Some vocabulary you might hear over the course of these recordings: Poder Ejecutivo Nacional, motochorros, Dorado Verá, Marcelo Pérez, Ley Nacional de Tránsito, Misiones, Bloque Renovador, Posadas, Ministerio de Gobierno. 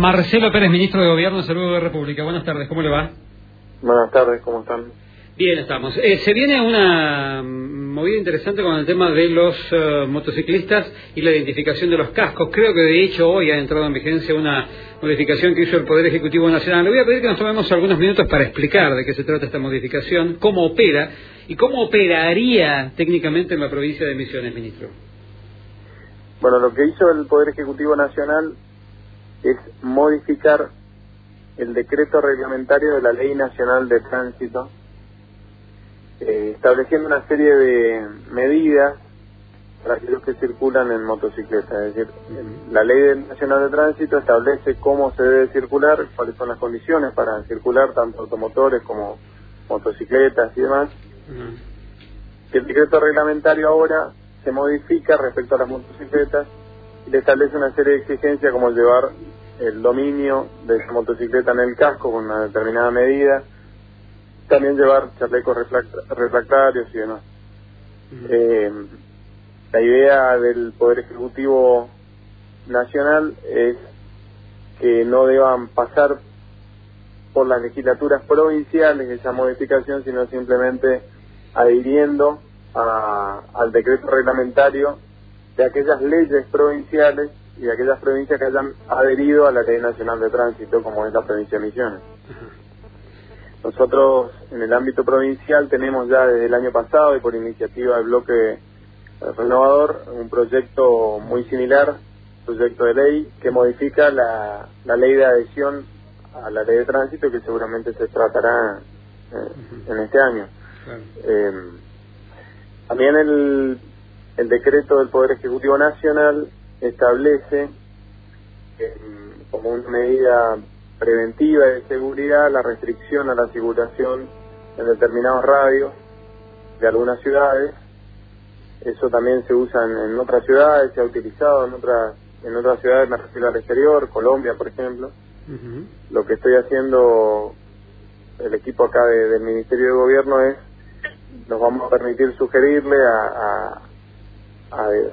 Marcelo Pérez, Ministro de Gobierno, Salud de República. Buenas tardes, ¿cómo le va? Buenas tardes, ¿cómo están? Bien, estamos. Se viene una movida interesante con el tema de los motociclistas y la identificación de los cascos. Creo que de hecho hoy ha entrado en vigencia una modificación que hizo el Poder Ejecutivo Nacional. Le voy a pedir que nos tomemos algunos minutos para explicar de qué se trata esta modificación, cómo opera y cómo operaría técnicamente en la provincia de Misiones, Ministro. Bueno, lo que hizo el Poder Ejecutivo Nacional es modificar el decreto reglamentario de la Ley Nacional de Tránsito, estableciendo una serie de medidas para aquellos que circulan en motocicleta. Es decir, la Ley Nacional de Tránsito establece cómo se debe circular, cuáles son las condiciones para circular, tanto automotores como motocicletas y demás. El decreto reglamentario ahora se modifica respecto a las motocicletas y le establece una serie de exigencias, como llevar el dominio de esa motocicleta en el casco con una determinada medida, también llevar chalecos refractarios y demás. La idea del Poder Ejecutivo Nacional es que no deban pasar por las legislaturas provinciales esa modificación, sino simplemente adhiriendo al decreto reglamentario de aquellas leyes provinciales y de aquellas provincias que hayan adherido a la Ley Nacional de Tránsito, como es la provincia de Misiones. Nosotros en el ámbito provincial tenemos ya desde el año pasado, y por iniciativa del Bloque Renovador, un proyecto muy similar, proyecto de ley que modifica la ley de adhesión a la Ley de Tránsito, que seguramente se tratará en este año. Claro. También el decreto del Poder Ejecutivo Nacional establece como una medida preventiva de seguridad la restricción a la circulación en determinados radios de algunas ciudades. Eso también se usa en otras ciudades, se ha utilizado en otras ciudades, me refiero al exterior, Colombia por ejemplo. Lo que estoy haciendo el equipo acá del Ministerio de Gobierno es, nos vamos a permitir sugerirle a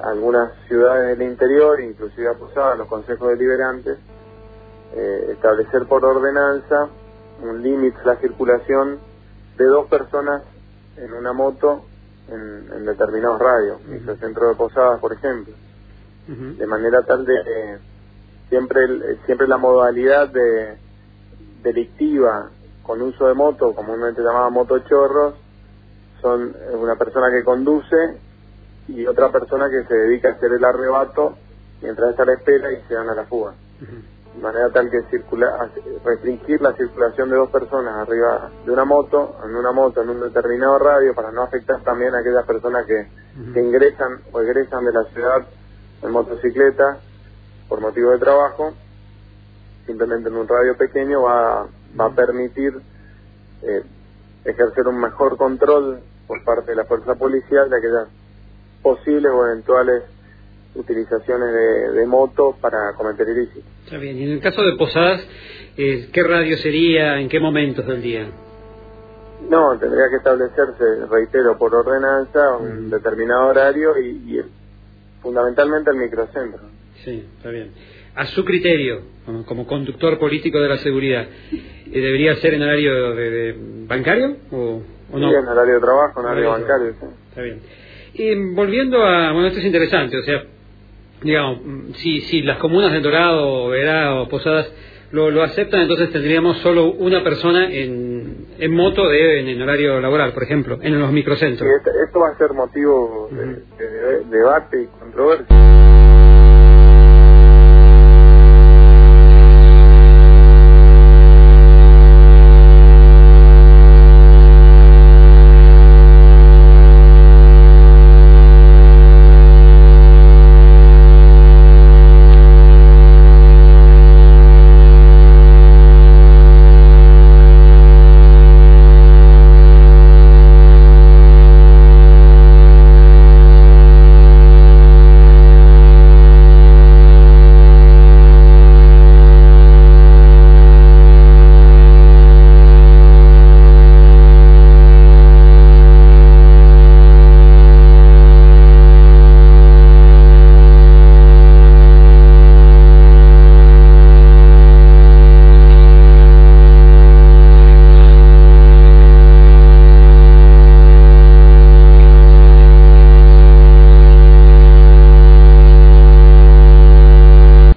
algunas ciudades del interior, inclusive a Posadas, los consejos deliberantes, establecer por ordenanza un límite a la circulación de 2 personas en una moto en determinados radios, en el centro de Posadas por ejemplo, de manera tal de siempre la modalidad de delictiva con uso de moto, comúnmente llamada motochorros, son una persona que conduce y otra persona que se dedica a hacer el arrebato mientras está a la espera y se dan a la fuga. De manera tal que restringir la circulación de 2 personas arriba de una moto en un determinado radio, para no afectar también a aquellas personas que ingresan o egresan de la ciudad en motocicleta por motivo de trabajo. Simplemente en un radio pequeño va a permitir ejercer un mejor control por parte de la fuerza policial de aquellas posibles o eventuales utilizaciones de motos para cometer ilícitos. Está bien. Y en el caso de Posadas, ¿qué radio sería? ¿En qué momentos del día? No, tendría que establecerse, reitero, por ordenanza, un determinado horario y fundamentalmente el microcentro. Sí, está bien. A su criterio, como conductor político de la seguridad, ¿debería ser en horario de bancario o no? Sí, en horario de trabajo, en horario bancario. Sí. Está bien. Y volviendo a... Bueno, esto es interesante, o sea, digamos, si las comunas de Dorado, Verá o Posadas lo aceptan, entonces tendríamos solo una persona en moto en horario laboral, por ejemplo, en los microcentros. Sí, esto va a ser motivo de debate y controversia.